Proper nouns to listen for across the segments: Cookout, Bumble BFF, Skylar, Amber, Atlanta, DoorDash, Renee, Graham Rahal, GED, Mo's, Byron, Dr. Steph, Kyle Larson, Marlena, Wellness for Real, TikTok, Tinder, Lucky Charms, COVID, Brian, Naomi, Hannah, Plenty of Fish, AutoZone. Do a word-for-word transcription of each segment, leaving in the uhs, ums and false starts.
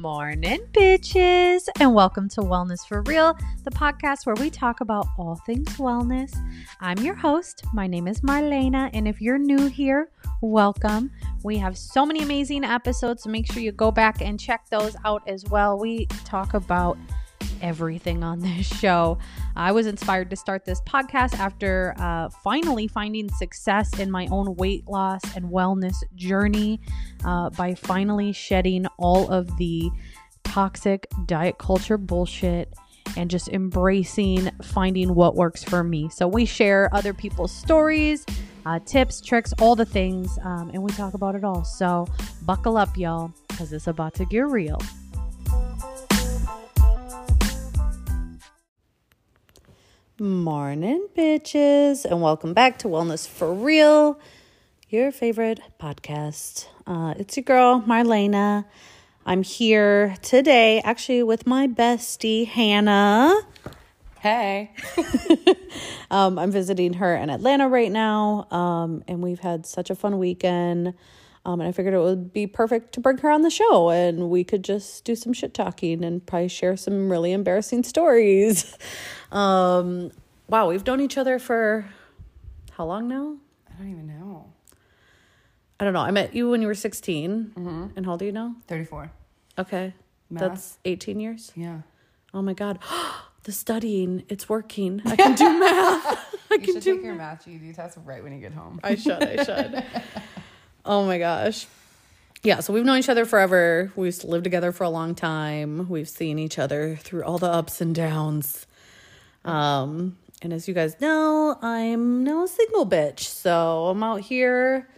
morning, bitches, and welcome to Wellness for Real, the podcast where we talk about all things wellness. I'm your host. My name is Marlena, and if you're new here, welcome. We have so many amazing episodes, so make sure you go back and check those out as well. We talk about everything on this show. I was inspired to start this podcast after uh, finally finding success in my own weight loss and wellness journey uh, by finally shedding all of the toxic diet culture bullshit and just embracing finding what works for me. So we share other people's stories, uh, tips, tricks, all the things, um, and we talk about it all. So buckle up, y'all, because it's about to get real. Morning, bitches, and welcome back to Wellness for Real, your favorite podcast. Uh, it's your girl, Marlena. I'm here today, actually, with my bestie, Hannah. Hey. um, I'm visiting her in Atlanta right now, um, and we've had such a fun weekend. Um, and I figured it would be perfect to bring her on the show and we could just do some shit talking and probably share some really embarrassing stories. Um, wow, we've known each other for how long now? I don't even know. I don't know. I met you when you were sixteen. Mm-hmm. And how old are you now? thirty-four. Okay. Math. That's eighteen years? Yeah. Oh my God. The studying, it's working. I can do math. I you can should do take math. Your math G E D test right when you get home. I should. I should. Oh my gosh. Yeah, so we've known each other forever. We've lived together for a long time. We've seen each other through all the ups and downs. Um, and as you guys know, I'm now a single bitch. So I'm out here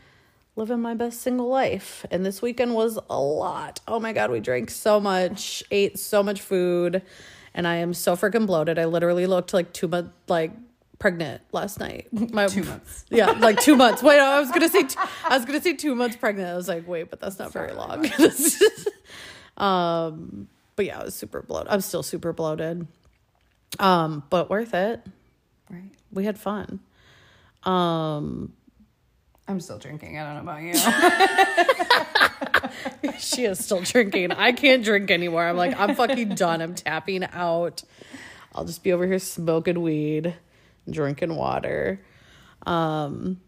living my best single life. And this weekend was a lot. Oh my God, we drank so much, ate so much food, and I am so freaking bloated. I literally looked like two months, like, pregnant last night. My, two months. Yeah, like two months. Wait, I was gonna say two, I was gonna say two months pregnant. I was like, wait, but that's not very long. um, but yeah, I was super bloated. I'm still super bloated. Um, but worth it. Right. We had fun. Um, I'm still drinking. I don't know about you. She is still drinking. I can't drink anymore. I'm like, I'm fucking done. I'm tapping out. I'll just be over here smoking weed, drinking water. Um,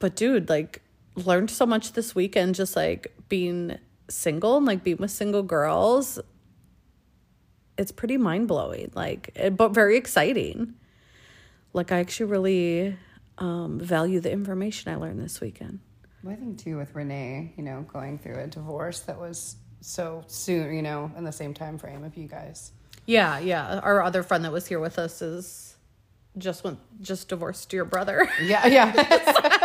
but dude, like, learned so much this weekend, just like being single and like being with single girls. It's pretty mind blowing, like, but very exciting. Like, I actually really um, value the information I learned this weekend. Well, I think too with Renee, you know, going through a divorce that was so soon, you know, in the same time frame of you guys. Yeah, yeah. Our other friend that was here with us is just went just divorced your brother. Yeah, yeah.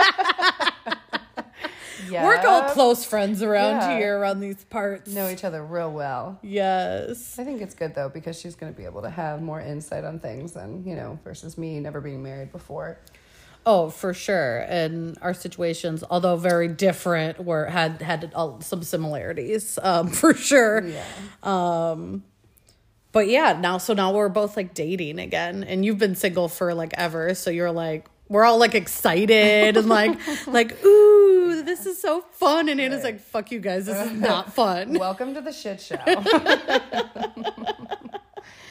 Yep. We're all close friends around yeah. here, around these parts. Know each other real well. Yes. I think it's good though, because she's going to be able to have more insight on things than, you know, versus me never being married before. Oh, for sure. And our situations, although very different, were had had some similarities, um, for sure. Yeah. Um, But yeah, now, so now we're both like dating again, and you've been single for like ever. So you're like, we're all like excited and like, like, ooh, this is so fun. And Anna's like, fuck you guys, this is not fun. Welcome to the shit show.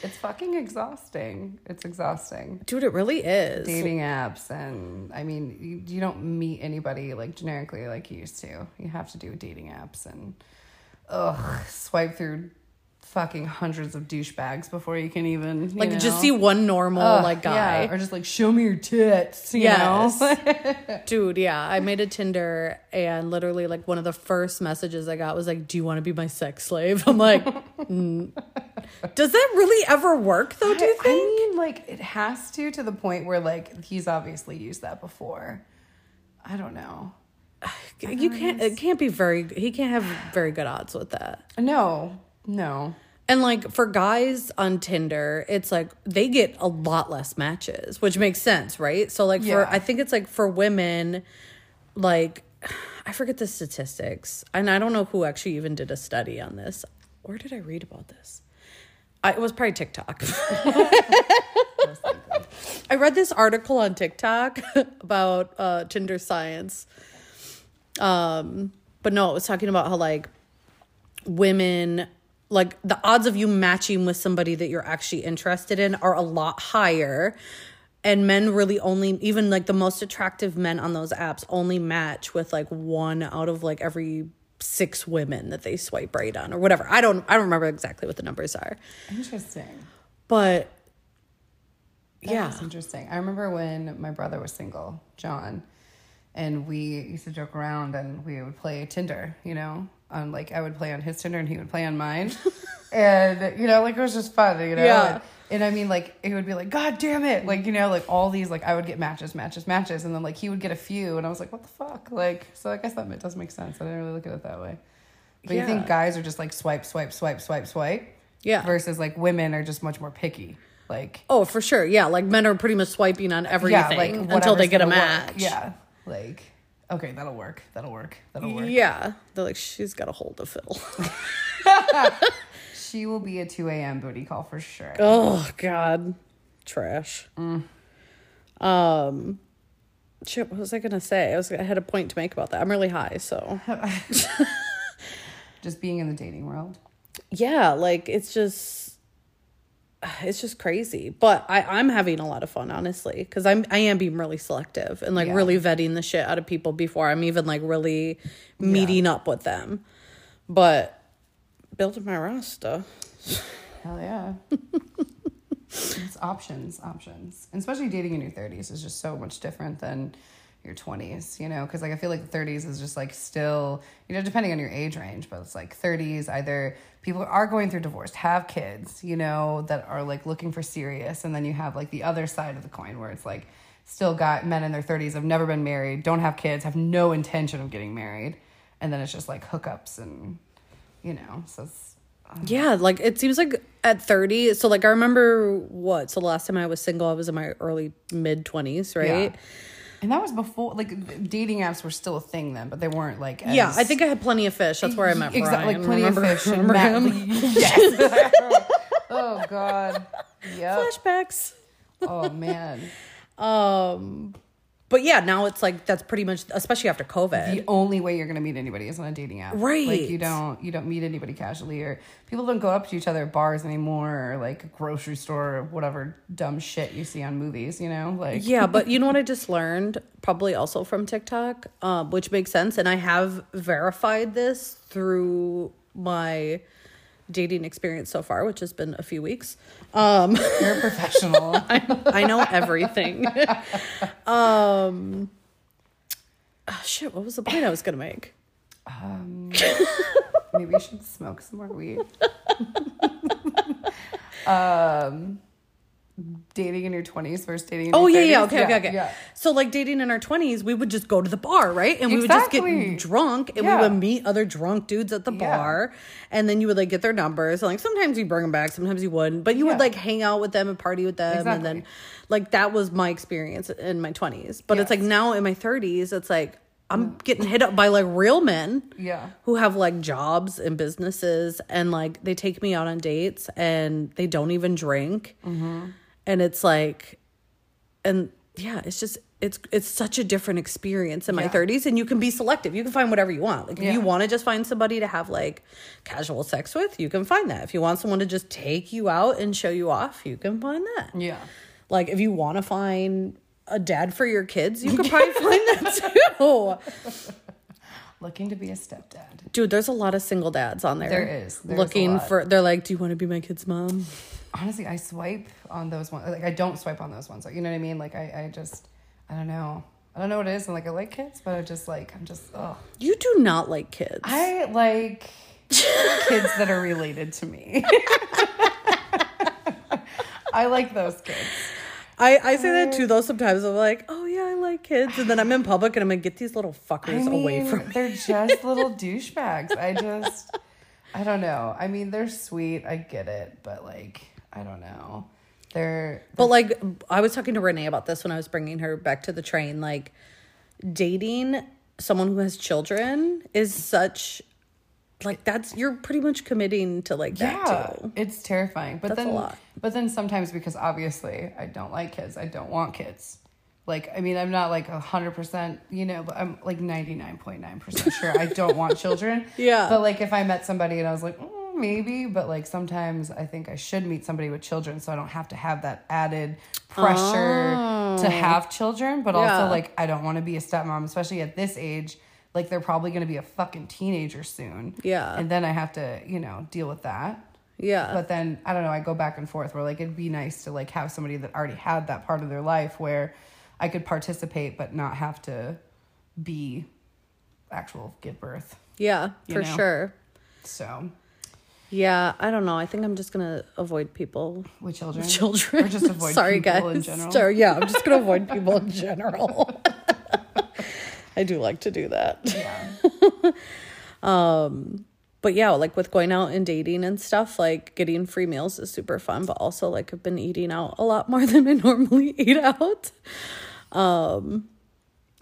It's fucking exhausting. It's exhausting. Dude, it really is. Dating apps. And I mean, you, you don't meet anybody like generically like you used to. You have to do dating apps and ugh, swipe through fucking hundreds of douchebags before you can even, you like, know? Just see one normal, Ugh, like, guy. Yeah. Or just, like, show me your tits, you yes. know? Dude, yeah. I made a Tinder, and literally, like, one of the first messages I got was, like, do you want to be my sex slave? I'm like, mm. Does that really ever work, though, do you think? I mean, like, it has to, to the point where, like, he's obviously used that before. I don't know. You can't, it can't be very, he can't have very good odds with that. No. No. And like for guys on Tinder, it's like they get a lot less matches, which makes sense, right? So like yeah. for I think it's like for women, like I forget the statistics, and I don't know who actually even did a study on this. Where did I read about this? I, it was probably TikTok. I read this article on TikTok about uh, Tinder science. Um, but no, it was talking about how like women like the odds of you matching with somebody that you're actually interested in are a lot higher. And men really only, even like the most attractive men on those apps only match with like one out of like every six women that they swipe right on or whatever. I don't, I don't remember exactly what the numbers are. Interesting. But that yeah. That's interesting. I remember when my brother was single, John, and we used to joke around and we would play Tinder, you know? Um, like I would play on his Tinder and he would play on mine. And, you know, like it was just fun, you know? Yeah. And, And I mean, like, it would be like, God damn it. Like, you know, like all these, like I would get matches, matches, matches. And then like, he would get a few and I was like, what the fuck? Like, so I guess that does make sense. I didn't really look at it that way. But yeah. You think guys are just like swipe, swipe, swipe, swipe, swipe. Yeah. Versus like women are just much more picky. Like. Oh, for sure. Yeah. Like men are pretty much swiping on everything yeah, like, until they get a match. Work. Yeah. Like, okay, that'll work. That'll work. That'll work. Yeah. They're like, she's got a hole to fill. She will be a two a.m. booty call for sure. Oh, God. Trash. Mm. Um, shit, what was I going to say? I was I had a point to make about that. I'm really high, so. Just being in the dating world. Yeah, like, it's just, it's just crazy. But I, I'm having a lot of fun, honestly, because I'm, I am being really selective and, like, yeah. really vetting the shit out of people before I'm even, like, really meeting yeah. up with them. But. Building my roster. Hell yeah. It's options, options. And especially dating in your thirties is just so much different than your twenties, you know? Because, like, I feel like the thirties is just, like, still, you know, depending on your age range, but it's, like, thirties, either people are going through divorce, have kids, you know, that are, like, looking for serious. And then you have, like, the other side of the coin where it's, like, still got men in their thirties, have never been married, don't have kids, have no intention of getting married. And then it's just, like, hookups and... You know, so it's, um. yeah, like it seems like at thirty. So like I remember what? So the last time I was single, I was in my early mid twenties, right? Yeah. And that was before like dating apps were still a thing then, but they weren't like. As... Yeah, I think I had Plenty of Fish. That's where I met exactly, Brian. Like Plenty remember, of Fish. Remember him? Yes. Oh God. Yeah. Flashbacks. Oh man. Um. But yeah, now it's like that's pretty much, especially after COVID. The only way you're going to meet anybody is on a dating app. Right. Like you don't you don't meet anybody casually, or people don't go up to each other at bars anymore, or like a grocery store or whatever dumb shit you see on movies, you know? Like yeah, but you know what I just learned, probably also from TikTok, uh, which makes sense, and I have verified this through my dating experience so far, which has been a few weeks. Um, You're a professional. I, I know everything. um, oh shit, what was the point I was going to make? Um, maybe you should smoke some more weed. um, dating in your twenties versus dating in your oh, thirties. Oh, yeah, yeah, okay, yeah, okay, okay. Yeah. So, like, dating in our twenties, we would just go to the bar, right? And we exactly. would just get drunk, and yeah. we would meet other drunk dudes at the yeah. bar, and then you would, like, get their numbers, and, like, sometimes you'd bring them back, sometimes you wouldn't, but you yeah. would, like, hang out with them and party with them, exactly. and then, like, that was my experience in my twenties. But yes. it's, like, now in my thirties, it's, like, I'm getting hit up by, like, real men yeah. who have, like, jobs and businesses, and, like, they take me out on dates, and they don't even drink, mm-hmm. And it's like, and yeah, it's just, it's it's such a different experience in my yeah. thirties. And you can be selective. You can find whatever you want. Like, if yeah. you want to just find somebody to have, like, casual sex with, you can find that. If you want someone to just take you out and show you off, you can find that. Yeah. Like, if you want to find a dad for your kids, you can probably find that too. Looking to be a stepdad. Dude, there's a lot of single dads on there. There is. There's looking for, they're like, do you want to be my kid's mom? Honestly, I swipe on those ones. Like, I don't swipe on those ones. Like, you know what I mean? Like, I, I just, I don't know. I don't know what it is. I'm like, I like kids, but I just like, I'm just, oh. You do not like kids. I like kids that are related to me. I like those kids. I, I say that too, though, sometimes. I'm like, oh, yeah, I like kids. And then I'm in public and I'm like, get these little fuckers I mean, away from me. They're just little douchebags. I just, I don't know. I mean, they're sweet. I get it. But, like, I don't know. They're, they're. But, like, I was talking to Renee about this when I was bringing her back to the train. Like, dating someone who has children is such. Like, that's, you're pretty much committing to, like, that, yeah, too. It's terrifying. But that's then, a lot. But then sometimes, because obviously I don't like kids. I don't want kids. Like, I mean, I'm not, like, one hundred percent, you know, but I'm, like, ninety-nine point nine percent sure I don't want children. Yeah. But, like, if I met somebody and I was like, mm, maybe, but like sometimes I think I should meet somebody with children so I don't have to have that added pressure oh. to have children. But yeah. also like I don't want to be a stepmom, especially at this age. Like they're probably going to be a fucking teenager soon. Yeah. And then I have to, you know, deal with that. Yeah. But then, I don't know, I go back and forth where like it'd be nice to like have somebody that already had that part of their life where I could participate but not have to be actual give birth. Yeah, for know? Sure. So. Yeah, I don't know. I think I'm just going to avoid people. With children? With children. Or just avoid Sorry, people guys. in general. Sorry, yeah, I'm just going to avoid people in general. I do like to do that. Yeah. um, but yeah, like with going out and dating and stuff, like getting free meals is super fun. But also like I've been eating out a lot more than I normally eat out. Um,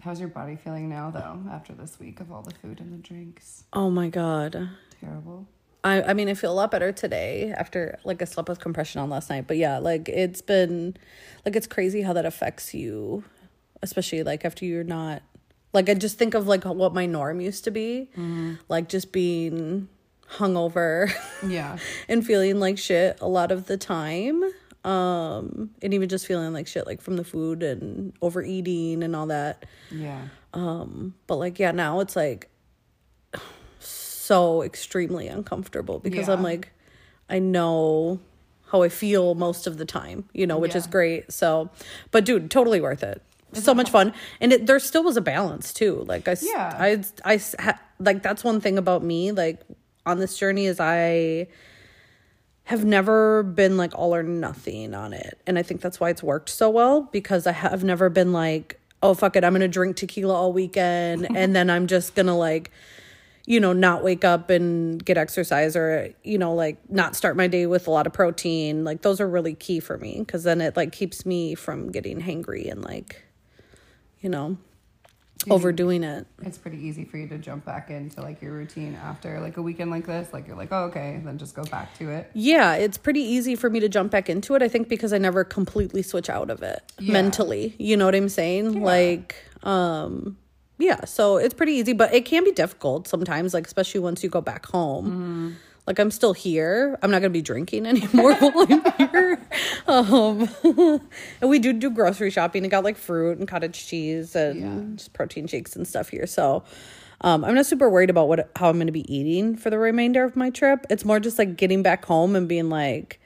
How's your body feeling now, though, after this week of all the food and the drinks? Oh, my God. Terrible. I, I mean, I feel a lot better today after, like, I slept with compression on last night. But yeah, like, it's been, like, it's crazy how that affects you, especially, like, after you're not. Like, I just think of, like, what my norm used to be. Mm-hmm. Like, just being hungover. Yeah. And feeling like shit a lot of the time. Um, and even just feeling like shit, like, from the food and overeating and all that. Yeah. Um, but, like, yeah, now it's, like, so extremely uncomfortable. Because yeah. I'm, like, I know how I feel most of the time, you know, which yeah. is great. So, but, dude, totally worth it. So much fun. And it, there still was a balance too. Like I, yeah. I, I, ha, like that's one thing about me, like on this journey is I have never been like all or nothing on it. And I think that's why it's worked so well, because I have never been like, oh, fuck it. I'm going to drink tequila all weekend. And then I'm just going to like, you know, not wake up and get exercise or, you know, like not start my day with a lot of protein. Like those are really key for me. Cause then it like keeps me from getting hangry and like, you know, Dude, overdoing it. It's pretty easy for you to jump back into like your routine after like a weekend like this. Like you're like, oh, okay, then just go back to it. Yeah, it's pretty easy for me to jump back into it. I think because I never completely switch out of it yeah. mentally. You know what I'm saying? Yeah. Like, um, yeah, so it's pretty easy, but it can be difficult sometimes, like especially once you go back home. Mm. Like I'm still here. I'm not going to be drinking anymore while I'm here. Um, and we do do grocery shopping and got like fruit and cottage cheese and yeah. just protein shakes and stuff here. So um, I'm not super worried about what how I'm going to be eating for the remainder of my trip. It's more just like getting back home and being like,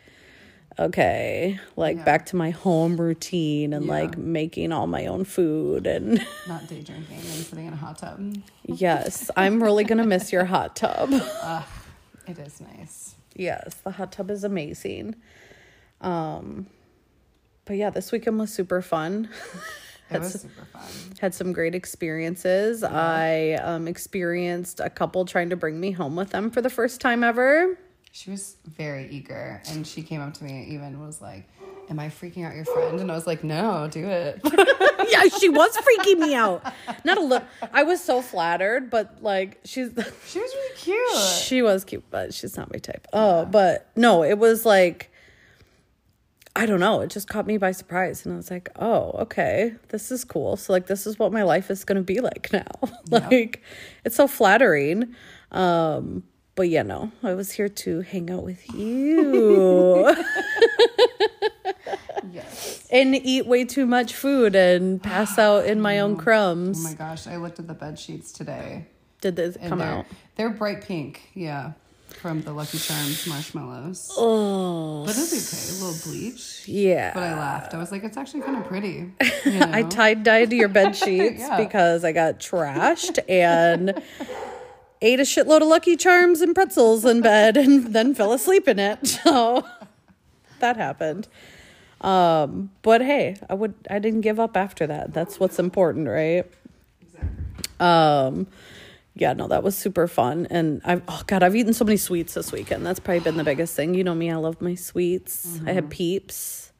okay, like yeah. back to my home routine and yeah. like making all my own food and not day drinking and sitting in a hot tub. Yes, I'm really going to miss your hot tub. Uh. It is nice. Yes, the hot tub is amazing. Um, but yeah, this weekend was super fun. It was some, super fun. Had some great experiences. Yeah. I um, experienced a couple trying to bring me home with them for the first time ever. She was very eager, and she came up to me and even was like, am I freaking out your friend? And I was like, no, do it. Yeah, she was freaking me out. Not a little. I was so flattered, but like she's. She was really cute. She was cute, but she's not my type. Oh, yeah. But no, it was like, I don't know. It just caught me by surprise. And I was like, oh, okay, this is cool. So like, this is what my life is going to be like now. Like, yep. It's so flattering. Um, But yeah, no, I was here to hang out with you. Yes. And eat way too much food and pass out in my own crumbs. Oh my gosh, I looked at the bed sheets today. Did this come out? They're bright pink, yeah, from the Lucky Charms marshmallows. Oh. But it's okay, a little bleach. Yeah. But I laughed. I was like, it's actually kind of pretty. You know? I tie-dyed your bed sheets yeah. because I got trashed and ate a shitload of Lucky Charms and pretzels in bed and then fell asleep in it. So that happened. Um, but hey, I would, I didn't give up after that. That's what's important, right? Exactly. Um, yeah, no, that was super fun. And I've, oh God, I've eaten so many sweets this weekend. That's probably been the biggest thing. You know me, I love my sweets. Mm-hmm. I had Peeps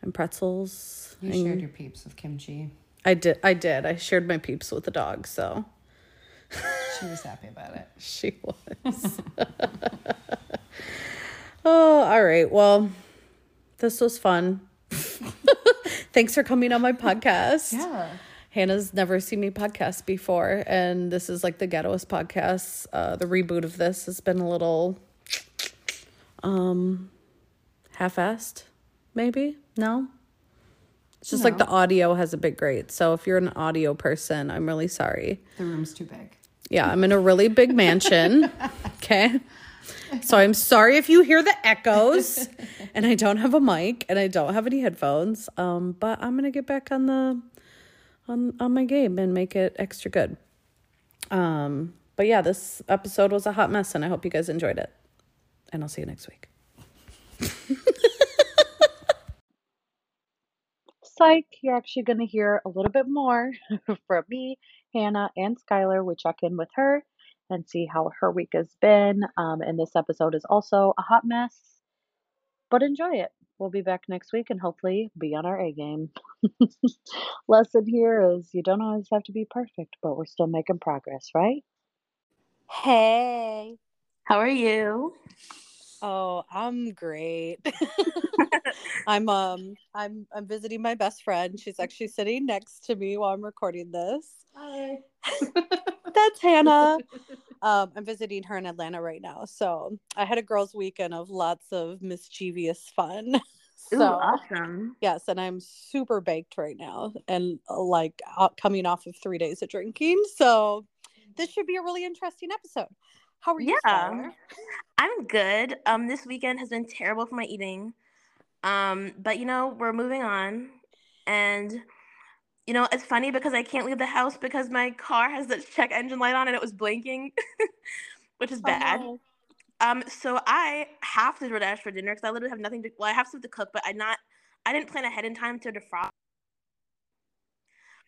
and pretzels. You and shared your Peeps with kimchi. I did. I did. I shared my Peeps with the dog. So she was happy about it. She was. Oh, all right. Well, this was fun. Thanks for coming on my podcast. Yeah. Hannah's never seen me podcast before, and this is like the ghettoest podcast. Uh, the reboot of this has been a little um, half-assed, maybe? No? It's just no. Like the audio has a big grate. So if you're an audio person, I'm really sorry. The room's too big. Yeah, I'm in a really big mansion. Okay. So I'm sorry if you hear the echoes and I don't have a mic and I don't have any headphones. Um, but I'm going to get back on the on on my game and make it extra good. Um, but yeah, this episode was a hot mess and I hope you guys enjoyed it. And I'll see you next week. Psych, you're actually going to hear a little bit more from me, Hannah, and Skylar. We check in with her and see how her week has been. Um, and this episode is also a hot mess, but enjoy it. We'll be back next week and hopefully be on our A game. Lesson here is you don't always have to be perfect, but we're still making progress, right? Hey, how are you? Oh, I'm great. I'm um I'm I'm visiting my best friend. She's actually sitting next to me while I'm recording this. Hi. That's Hannah. Um, I'm visiting her in Atlanta right now. So I had a girls' weekend of lots of mischievous fun. So, ooh, awesome. Yes, and I'm super baked right now and like out, coming off of three days of drinking. So this should be a really interesting episode. How are you? Yeah, Sarah? I'm good. Um, this weekend has been terrible for my eating. Um, but you know, we're moving on, and you know, it's funny because I can't leave the house because my car has the check engine light on and it was blinking, which is bad. Oh, no. Um, so I have to DoorDash for dinner because I literally have nothing to, well, I have stuff to cook, but I not, I didn't plan ahead in time to defrost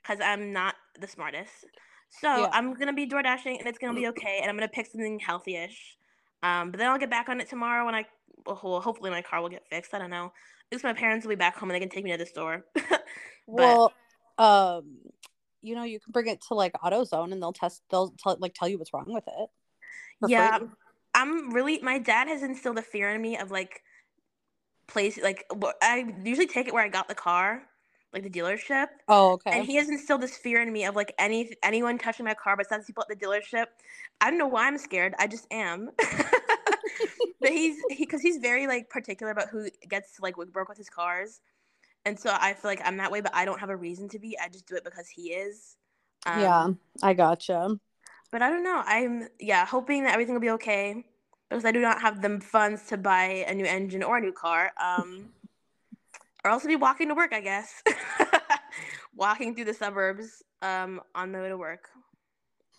because I'm not the smartest. So yeah. I'm going to be DoorDashing and it's going to be okay. And I'm going to pick something healthy-ish. Um, but then I'll get back on it tomorrow when I, well, hopefully my car will get fixed. I don't know. At least my parents will be back home and they can take me to the store. but, well, um, you know, you can bring it to like AutoZone and they'll test, they'll t- like tell you what's wrong with it. Yeah. Free. I'm really, my dad has instilled the fear in me of like place, like I usually take it where I got the car. Like the dealership. Oh, okay. And he has instilled this fear in me of like any anyone touching my car besides people at the dealership. I don't know why I'm scared. I just am. But he's he because he's very like particular about who gets like broke with his cars, and so I feel like I'm that way. But I don't have a reason to be. I just do it because he is. Um, yeah, I gotcha. But I don't know. I'm yeah hoping that everything will be okay because I do not have the funds to buy a new engine or a new car. Um. Or else I'll be walking to work, I guess. Walking through the suburbs um, on the way to work.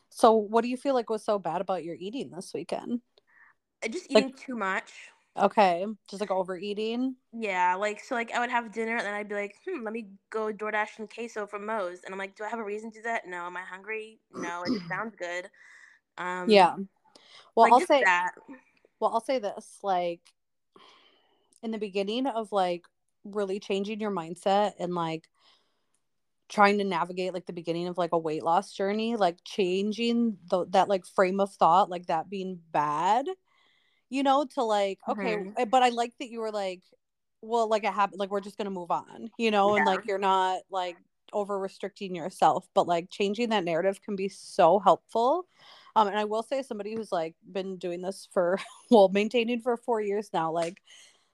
So what do you feel like was so bad about your eating this weekend? Just eating like, too much. Okay. Just like overeating? Yeah. Like so like I would have dinner and then I'd be like, hmm, let me go DoorDash and queso from Mo's. And I'm like, do I have a reason to do that? No. Am I hungry? No. It just sounds good. Um, yeah. Well, like I'll say that. Well, I'll say this. Like in the beginning of like really changing your mindset and like trying to navigate like the beginning of like a weight loss journey, like changing the, that like frame of thought, like that being bad, you know, to like, okay, mm-hmm. But I like that you were like, well, like it happened, like we're just going to move on, you know, yeah. And like, you're not like over restricting yourself, but like changing that narrative can be so helpful. Um, and I will say somebody who's like been doing this for, well, maintaining for four years now, like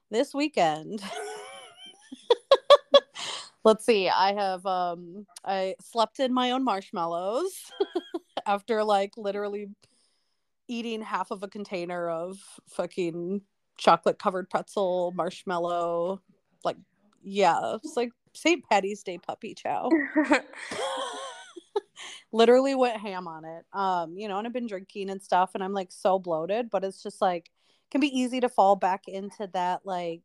this weekend, let's see, I have, um, I slept in my own marshmallows after like literally eating half of a container of fucking chocolate covered pretzel marshmallow. Like, yeah, it's like Saint Patty's Day puppy chow. Literally went ham on it. Um, you know, and I've been drinking and stuff and I'm like so bloated, but it's just like, it can be easy to fall back into that like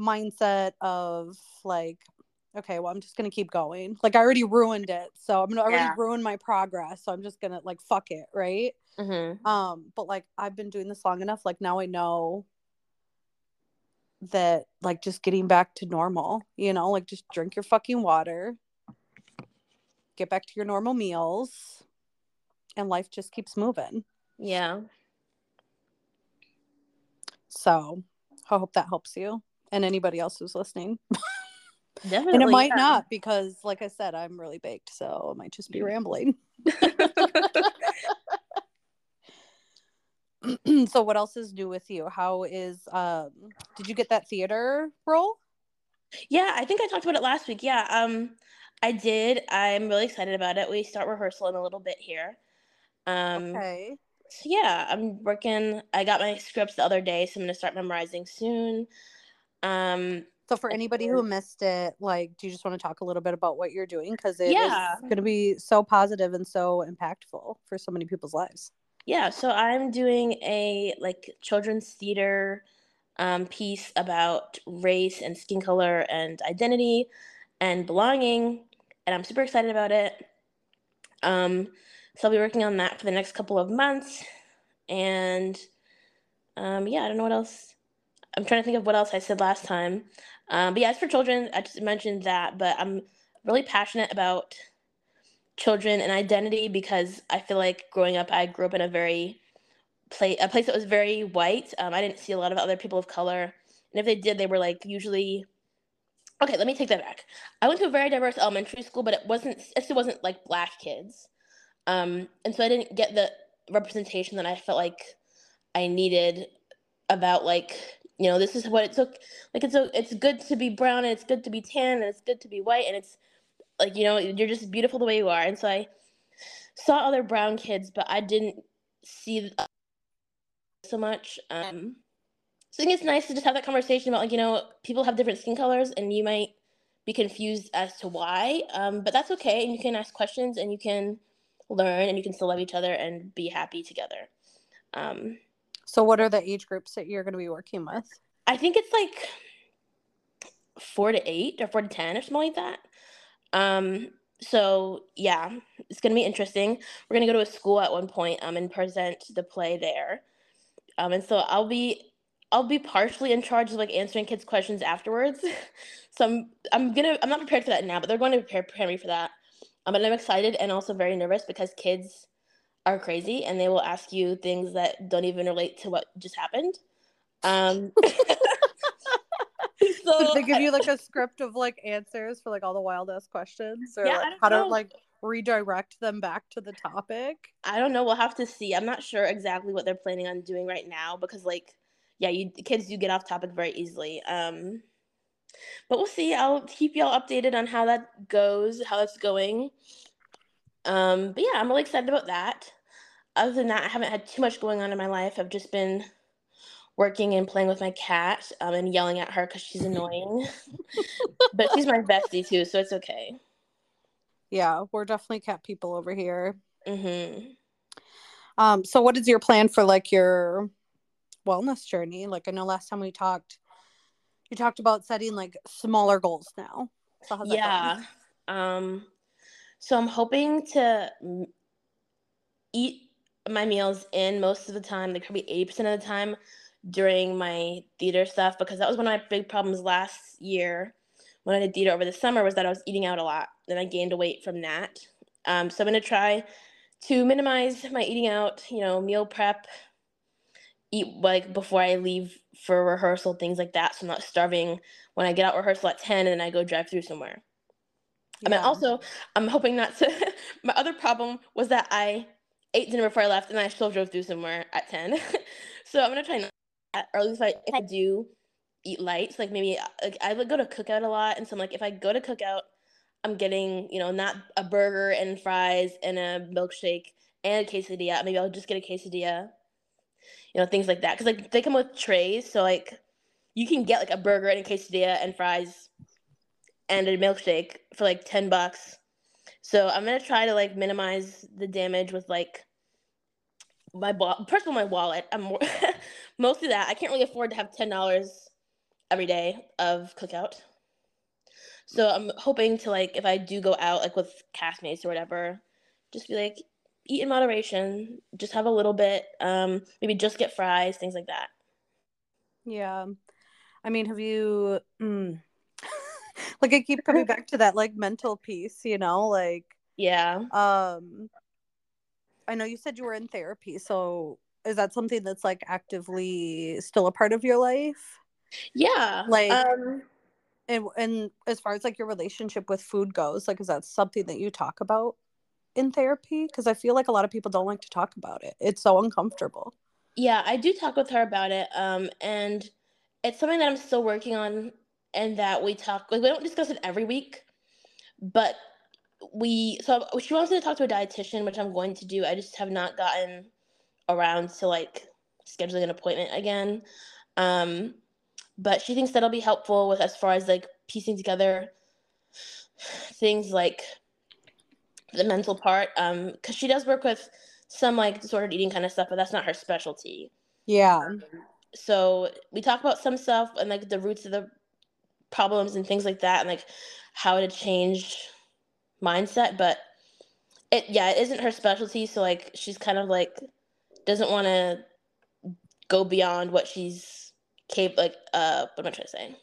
mindset of like, okay, well, I'm just gonna keep going. Like I already ruined it, so I'm gonna already yeah. ruin my progress. So I'm just gonna like fuck it, right? Mm-hmm. Um, but like I've been doing this long enough. Like now I know that like just getting back to normal. You know, like just drink your fucking water, get back to your normal meals, and life just keeps moving. Yeah. So I hope that helps you. And anybody else who's listening. Definitely. And it might yeah. not because, like I said, I'm really baked. So I might just be rambling. So what else is new with you? How is um did you get that theater role? Yeah, I think I talked about it last week. Yeah, um I did. I'm really excited about it. We start rehearsal in a little bit here. Um Okay. So yeah, I'm working. I got my scripts the other day, so I'm gonna start memorizing soon. Um So for anybody who missed it, like, do you just want to talk a little bit about what you're doing? Because it yeah. is going to be so positive and so impactful for so many people's lives. Yeah. So I'm doing a, like, children's theater um, piece about race and skin color and identity and belonging. And I'm super excited about it. Um, so I'll be working on that for the next couple of months. And, um, yeah, I don't know what else. I'm trying to think of what else I said last time. Um, but yeah, as for children, I just mentioned that, but I'm really passionate about children and identity because I feel like growing up, I grew up in a very place, a place that was very white. Um, I didn't see a lot of other people of color. And if they did, they were like usually, okay, let me take that back. I went to a very diverse elementary school, but it wasn't, it still wasn't like Black kids. Um, and so I didn't get the representation that I felt like I needed about, like, you know, this is what it took. Like, it's a, it's good to be brown, and it's good to be tan, and it's good to be white, and it's, like, you know, you're just beautiful the way you are. And so I saw other brown kids, but I didn't see so much. Um, so I think it's nice to just have that conversation about, like, you know, people have different skin colors, and you might be confused as to why, um, but that's okay, and you can ask questions, and you can learn, and you can still love each other and be happy together. Um So what are the age groups that you're going to be working with? I think it's like four to eight or four to ten or something like that. Um, so, yeah, it's going to be interesting. We're going to go to a school at one point um, and present the play there. Um, and so I'll be I'll be partially in charge of, like, answering kids' questions afterwards. So I'm I'm gonna I'm not prepared for that now, but they're going to prepare, prepare me for that. Um, and I'm excited and also very nervous because kids are crazy, and they will ask you things that don't even relate to what just happened. Um, so Did they give you, like, a script of, like, answers for, like, all the wild ass questions, or yeah, like, how know. to, like, redirect them back to the topic? I don't know. We'll have to see. I'm not sure exactly what they're planning on doing right now because, like, yeah, you kids do get off topic very easily. Um, but we'll see. I'll keep y'all updated on how that goes, how it's going. Um, but yeah, I'm really excited about that. Other than that, I haven't had too much going on in my life. I've just been working and playing with my cat um, and yelling at her because she's annoying. But she's my bestie too, so it's okay. Yeah, we're definitely cat people over here. Mm-hmm. Um, so what is your plan for, like, your wellness journey? Like, I know last time we talked, you talked about setting, like, smaller goals now. So how's yeah. that going? Um, So I'm hoping to eat my meals in most of the time, like probably eighty percent of the time during my theater stuff, because that was one of my big problems last year when I did theater over the summer was that I was eating out a lot, and I gained weight from that. Um, so I'm going to try to minimize my eating out, you know, meal prep, eat like before I leave for rehearsal, things like that, so I'm not starving when I get out rehearsal at ten and then I go drive through somewhere. I mean, yeah. also, I'm hoping not to – my other problem was that I ate dinner before I left, and I still drove through somewhere at ten. So I'm going to try not to – or at least like, if I do eat light, so like maybe like, – I would go to Cookout a lot, and so I'm like, if I go to Cookout, I'm getting, you know, not a burger and fries and a milkshake and a quesadilla. Maybe I'll just get a quesadilla, you know, things like that. Because, like, they come with trays, so, like, you can get, like, a burger and a quesadilla and fries – and a milkshake for like ten bucks. So I'm going to try to like minimize the damage with like my ball. First of all, my wallet. I'm more- mostly that. I can't really afford to have ten dollars every day of Cookout. So I'm hoping to like, if I do go out like with castmates or whatever, just be like, eat in moderation, just have a little bit, um, maybe just get fries, things like that. Yeah. I mean, have you, mm. Like, I keep coming back to that, like, mental piece, you know, like, yeah. Um, I know you said you were in therapy, so is that something that's, like, actively still a part of your life? Yeah. Like, um, and, and as far as, like, your relationship with food goes, like, is that something that you talk about in therapy? Because I feel like a lot of people don't like to talk about it. It's so uncomfortable. Yeah, I do talk with her about it, um, and it's something that I'm still working on, and that we talk, like, we don't discuss it every week, but we, so she wants me to talk to a dietitian, which I'm going to do. I just have not gotten around to, like, scheduling an appointment again, um, but she thinks that'll be helpful with, as far as, like, piecing together things like the mental part, um, because she does work with some, like, disordered eating kind of stuff, but that's not her specialty. Yeah. So we talk about some stuff and, like, the roots of the problems and things like that, and, like, how to change mindset. But it, yeah, it isn't her specialty. So, like, she's kind of, like, doesn't want to go beyond what she's capable, like, uh, what am I trying to say?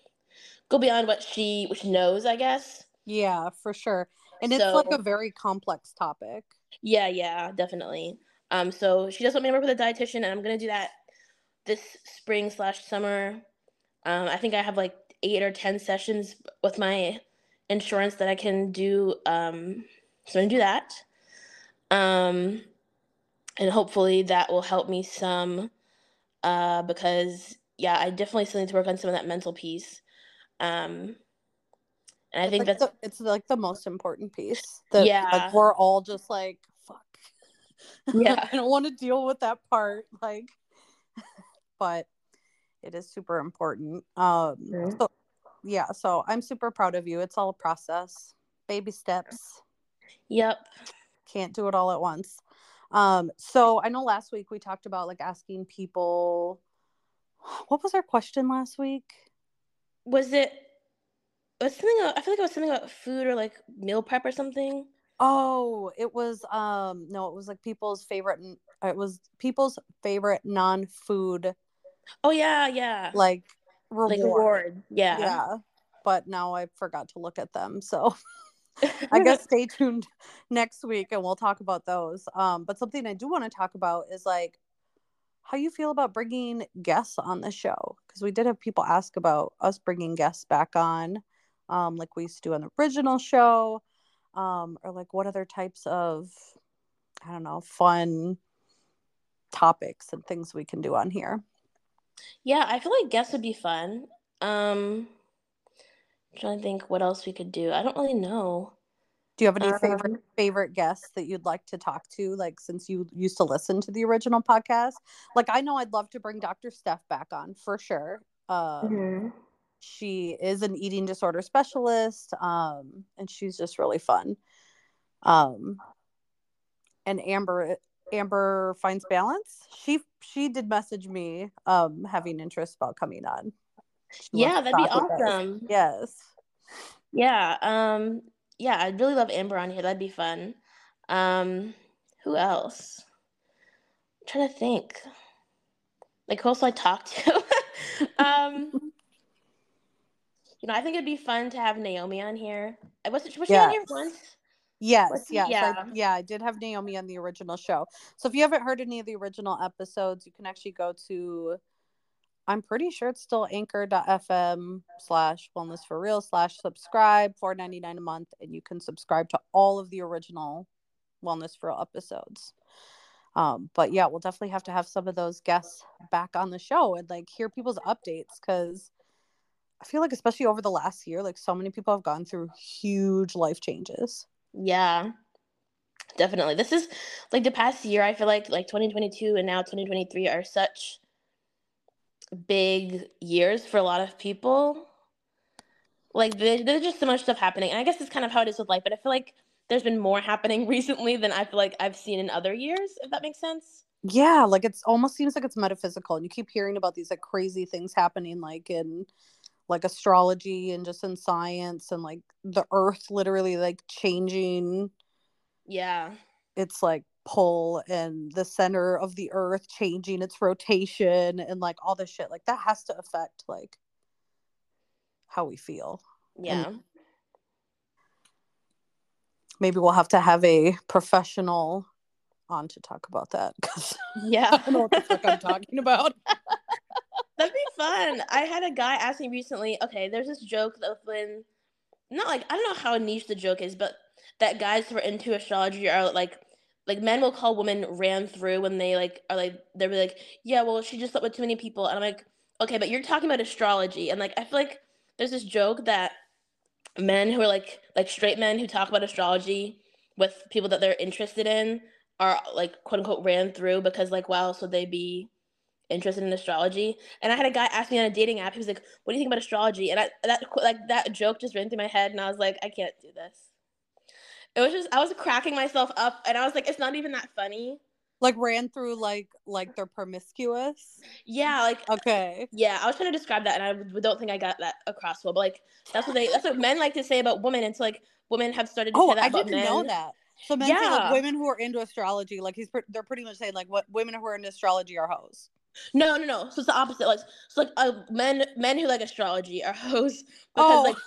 Go beyond what she, which knows, I guess. Yeah, for sure. And it's, so, like, a very complex topic. Yeah, yeah, definitely. Um, so she does want me to work with a dietitian, and I'm going to do that this spring slash summer. Um, I think I have, like, eight or ten sessions with my insurance that I can do. Um, so I'm going to do that. Um, and hopefully that will help me some, uh, because, yeah, I definitely still need to work on some of that mental piece. Um, and I it's think like that's the, it's like the most important piece. That, yeah, like, we're all just like, fuck. Yeah, I don't want to deal with that part. Like, but it is super important. Um, mm-hmm. so, yeah. So I'm super proud of you. It's all a process, baby steps. Yep. Can't do it all at once. Um, so I know last week we talked about, like, asking people. What was our question last week? Was it? It's something about, I feel like it was something about food or, like, meal prep or something. Oh, it was um no, it was like people's favorite. It was people's favorite non-food. Oh yeah, yeah. Like reward. Like reward. Yeah. Yeah. But now I forgot to look at them. So I guess stay tuned next week and we'll talk about those. Um, but something I do want to talk about is, like, how you feel about bringing guests on the show, because we did have people ask about us bringing guests back on. Um, like we used to do on the original show, um, or, like, what other types of, I don't know, fun topics and things we can do on here. Yeah, I feel like guests would be fun. Um, I'm trying to think what else we could do. I don't really know. Do you have any um, favorite favorite guests that you'd like to talk to, like, since you used to listen to the original podcast? Like, I know I'd love to bring Doctor Steph back on for sure. Um, mm-hmm. She is an eating disorder specialist, um, and she's just really fun. Um, and Amber, Amber finds balance. She she did message me, um, having interest about coming on. She yeah, that'd be awesome. Yes. Yeah. Um. Yeah, I'd really love Amber on here. That'd be fun. Um. Who else? I'm trying to think. Like, who else do I talk to? um. You know, I think it'd be fun to have Naomi on here. Was, was she yes. on here once? Yes, was, yes. Yeah. I, yeah, I did have Naomi on the original show. So if you haven't heard any of the original episodes, you can actually go to, I'm pretty sure it's still anchor dot f m slash wellness for real slash subscribe, four ninety-nine a month, and you can subscribe to all of the original Wellness for Real episodes. Um, but yeah, we'll definitely have to have some of those guests back on the show and, like, hear people's updates, because I feel like, especially over the last year, like, so many people have gone through huge life changes. Yeah, definitely. This is, like, the past year, I feel like, like, twenty twenty-two and now twenty twenty-three are such big years for a lot of people. Like, there's just so much stuff happening. And I guess it's kind of how it is with life, but I feel like there's been more happening recently than I feel like I've seen in other years, if that makes sense. Yeah, like, it's almost seems like it's metaphysical. And you keep hearing about these, like, crazy things happening, like, in, like, astrology and just in science, and, like, the earth literally, like, changing. Yeah. It's, like, pull and the center of the earth changing its rotation and, like, all this shit. Like, that has to affect, like, how we feel. Yeah. And maybe we'll have to have a professional on to talk about that. Yeah. I don't know what the fuck I'm talking about. That'd be fun. I had a guy ask me recently, okay, there's this joke that when, not like, I don't know how niche the joke is, but that guys who are into astrology are, like, like men will call women ran through when they like are like they're like, yeah, well, she just slept with too many people. And I'm like, okay, but you're talking about astrology. And like I feel like there's this joke that men who are like like straight men who talk about astrology with people that they're interested in are like quote unquote ran through because like, wow, so they'd be interested in astrology. And I had a guy ask me on a dating app, he was like, what do you think about astrology? And I, that like that joke just ran through my head, and I was like, I can't do this. It was just, I was cracking myself up, and I was like, it's not even that funny. Like ran through like like they're promiscuous? Yeah, like okay. Yeah, I was trying to describe that, and I don't think I got that across well, but like that's what they that's what men like to say about women. It's like women have started to oh, say that I about men. I didn't know that. So men yeah. say like women who are into astrology, like he's pre- they're pretty much saying like what women who are into astrology are hoes. No, no, no. So it's the opposite. Like, so like uh, men, men who like astrology are hoes because oh. like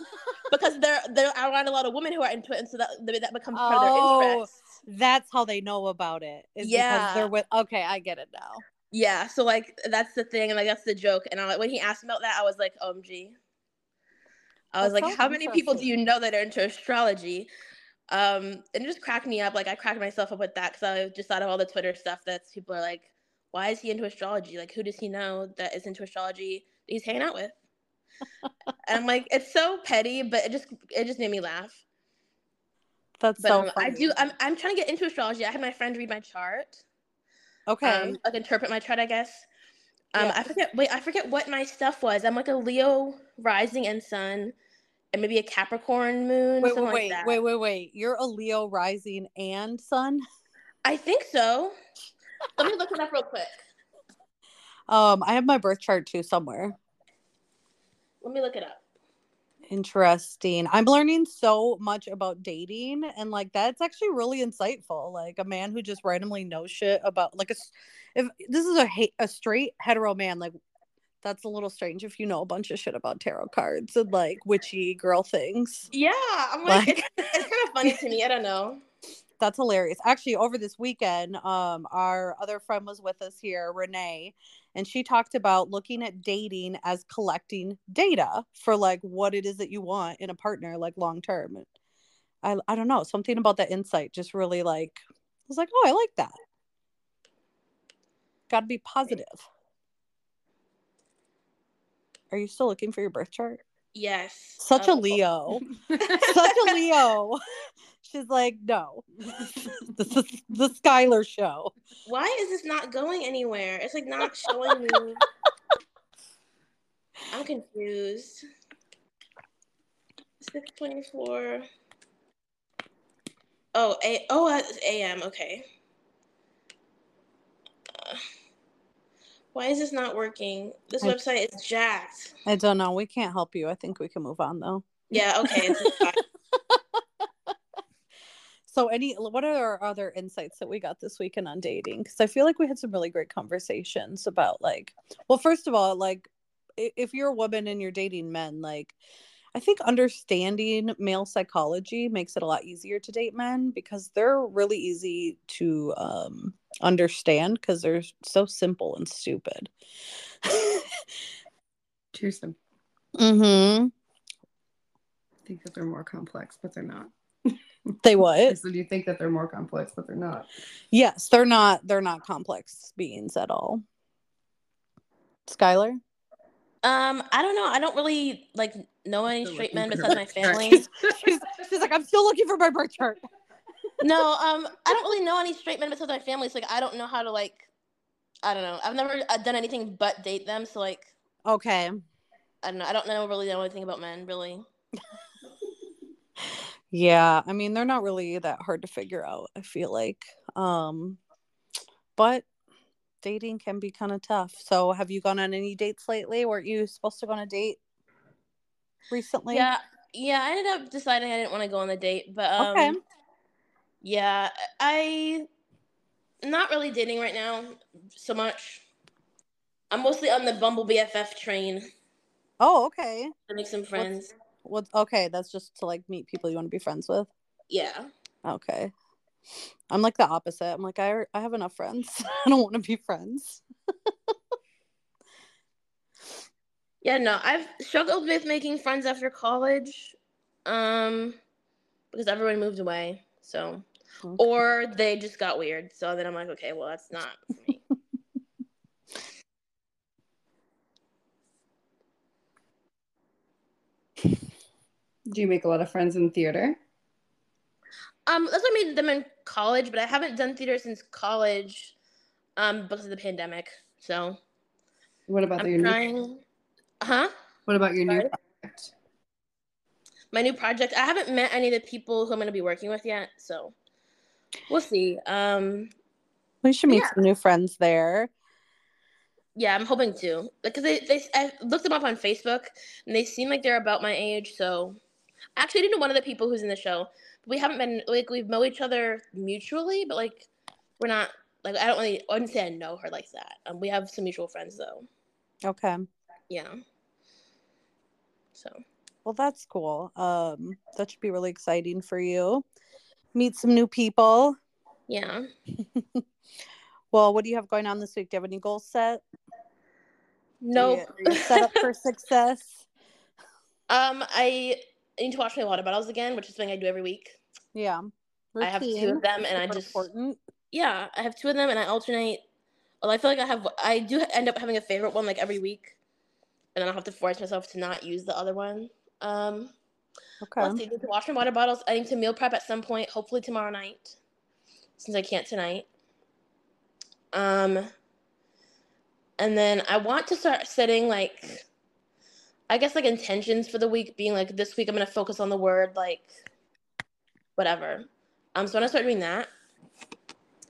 because they're they're around a lot of women who are into it, and so that that becomes part oh, of their interest. That's how they know about it. Is yeah, because they're with. Okay, I get it now. Yeah. So like that's the thing, and like that's the joke. And I like when he asked about that, I was like, O M G. I was that's like, so how many people do you know that are into astrology? Um, and it just cracked me up. Like I cracked myself up with that because I just thought of all the Twitter stuff that people are like, why is he into astrology? Like, who does he know that is into astrology that he's hanging out with? And I'm like, it's so petty, but it just it just made me laugh. That's but, so um, funny. I do. I'm I'm trying to get into astrology. I had my friend read my chart. Okay. Um, like interpret my chart, I guess. Um, yeah. I forget. Wait, I forget what my stuff was. I'm like a Leo rising and sun, and maybe a Capricorn moon. Wait, wait, like wait, that. wait, wait, wait. You're a Leo rising and sun? I think so. Let me look it up real quick. Um, I have my birth chart too somewhere. Let me look it up. Interesting. I'm learning so much about dating, and like that's actually really insightful. Like a man who just randomly knows shit about like a, if this is a a straight hetero man, like that's a little strange if you know a bunch of shit about tarot cards and like witchy girl things. Yeah, I'm like, like- it's, it's kind of funny to me. I don't know. That's hilarious. Actually, over this weekend, um, our other friend was with us here, Renee, and she talked about looking at dating as collecting data for like what it is that you want in a partner, like long term. I I don't know. Something about that insight just really like, I was like, oh, I like that. Got to be positive. Are you still looking for your birth chart? Yes. Such um, a Leo. Such a Leo. She's like, no, this is the Skylar show. Why is this not going anywhere? It's like not showing me. I'm confused. six twenty-four Oh, a- oh, that's A M. Okay. Uh, why is this not working? This I, website is jacked. I don't know. We can't help you. I think we can move on though. Yeah. Okay. It's fine. So any, what are our other insights that we got this weekend on dating? Because I feel like we had some really great conversations about like, well, first of all, like if you're a woman and you're dating men, like I think understanding male psychology makes it a lot easier to date men because they're really easy to um, understand because they're so simple and stupid. Too simple. Mm-hmm. I think that they're more complex, but they're not. They what? So do you think that they're more complex, but they're not? Yes, they're not. They're not complex beings at all. Skylar? Um, I don't know. I don't really like know any straight men besides my family. she's, she's, she's like, I'm still looking for my birth chart. No, um, I don't really know any straight men besides my family. So like, I don't know how to like, I don't know. I've never done anything but date them. So like, okay, I don't know. I don't know really know anything about men, really. Yeah, I mean, they're not really that hard to figure out, I feel like. Um, but dating can be kind of tough. So have you gone on any dates lately? Weren't you supposed to go on a date recently? Yeah, yeah, I ended up deciding I didn't want to go on the date. But um, okay. Yeah, I'm not really dating right now so much. I'm mostly on the Bumble B F F train. Oh, okay. To make some friends. What's- Well, okay, that's just to like meet people you want to be friends with. Yeah. Okay. I'm like the opposite. I'm like I I have enough friends. I don't want to be friends. Yeah, no, I've struggled with making friends after college, um, because everyone moved away. So Okay. Or they just got weird. So then I'm like, okay, well, that's not for me. Do you make a lot of friends in theater? Um, that's what I made them in college, but I haven't done theater since college um, because of the pandemic. So what about I'm your trying... new Huh? What about your Sorry? new project? My new project? I haven't met any of the people who I'm going to be working with yet, so we'll see. Um, we should meet yeah. some new friends there. Yeah, I'm hoping to. Because they, they, I looked them up on Facebook, and they seem like they're about my age, so... Actually, I didn't know one of the people who's in the show. We haven't been, like, we've known each other mutually, but, like, we're not, like, I don't really, I wouldn't say I know her like that. Um, we have some mutual friends, though. Okay. Yeah. So. Well, that's cool. Um, that should be really exciting for you. Meet some new people. Yeah. Well, what do you have going on this week? Do you have any goals set? No. Nope. Are you set up for success? Um, I... I need to watch my water bottles again, which is something I do every week. Yeah. Routine. I have two of them, and I just... Important. Yeah, I have two of them, and I alternate. Well, I feel like I have... I do end up having a favorite one, like, every week, and then I'll have to force myself to not use the other one. Um, okay. Let's see. I need to wash my water bottles. I need to meal prep at some point, hopefully tomorrow night, since I can't tonight. Um, and then I want to start setting, like... I guess, like, intentions for the week being, like, this week I'm going to focus on the word, like, whatever. Um, so I'm going to start doing that.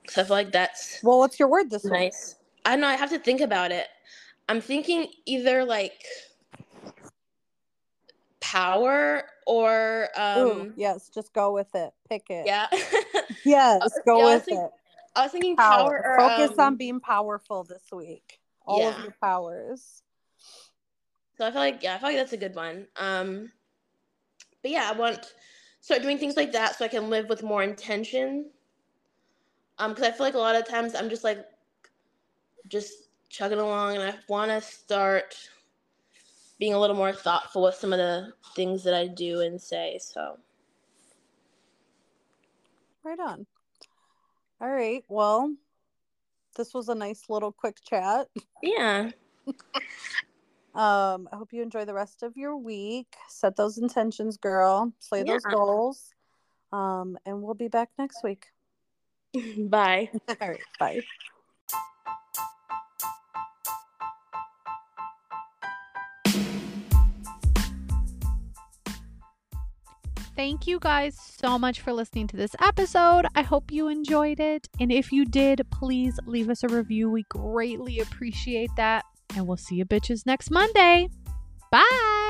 So I feel like that's... Well, what's your word this week? Nice. I know. I have to think about it. I'm thinking either, like, power or... Um, Ooh, yes, just go with it. Pick it. Yeah. yes, was, go yeah, with thinking, it. I was thinking power. power or, Focus um, on being powerful this week. All yeah. of your powers. So I feel like, yeah, I feel like that's a good one. Um, but yeah, I want to start doing things like that so I can live with more intention. Um, because I feel like a lot of times I'm just like, just chugging along, and I want to start being a little more thoughtful with some of the things that I do and say. So. Right on. All right. Well, this was a nice little quick chat. Yeah. Um, I hope you enjoy the rest of your week. Set those intentions, girl. Slay yeah. those goals. Um, and we'll be back next week. Bye. All right. Bye. Thank you guys so much for listening to this episode. I hope you enjoyed it. And if you did, please leave us a review. We greatly appreciate that. And we'll see you bitches next Monday. Bye.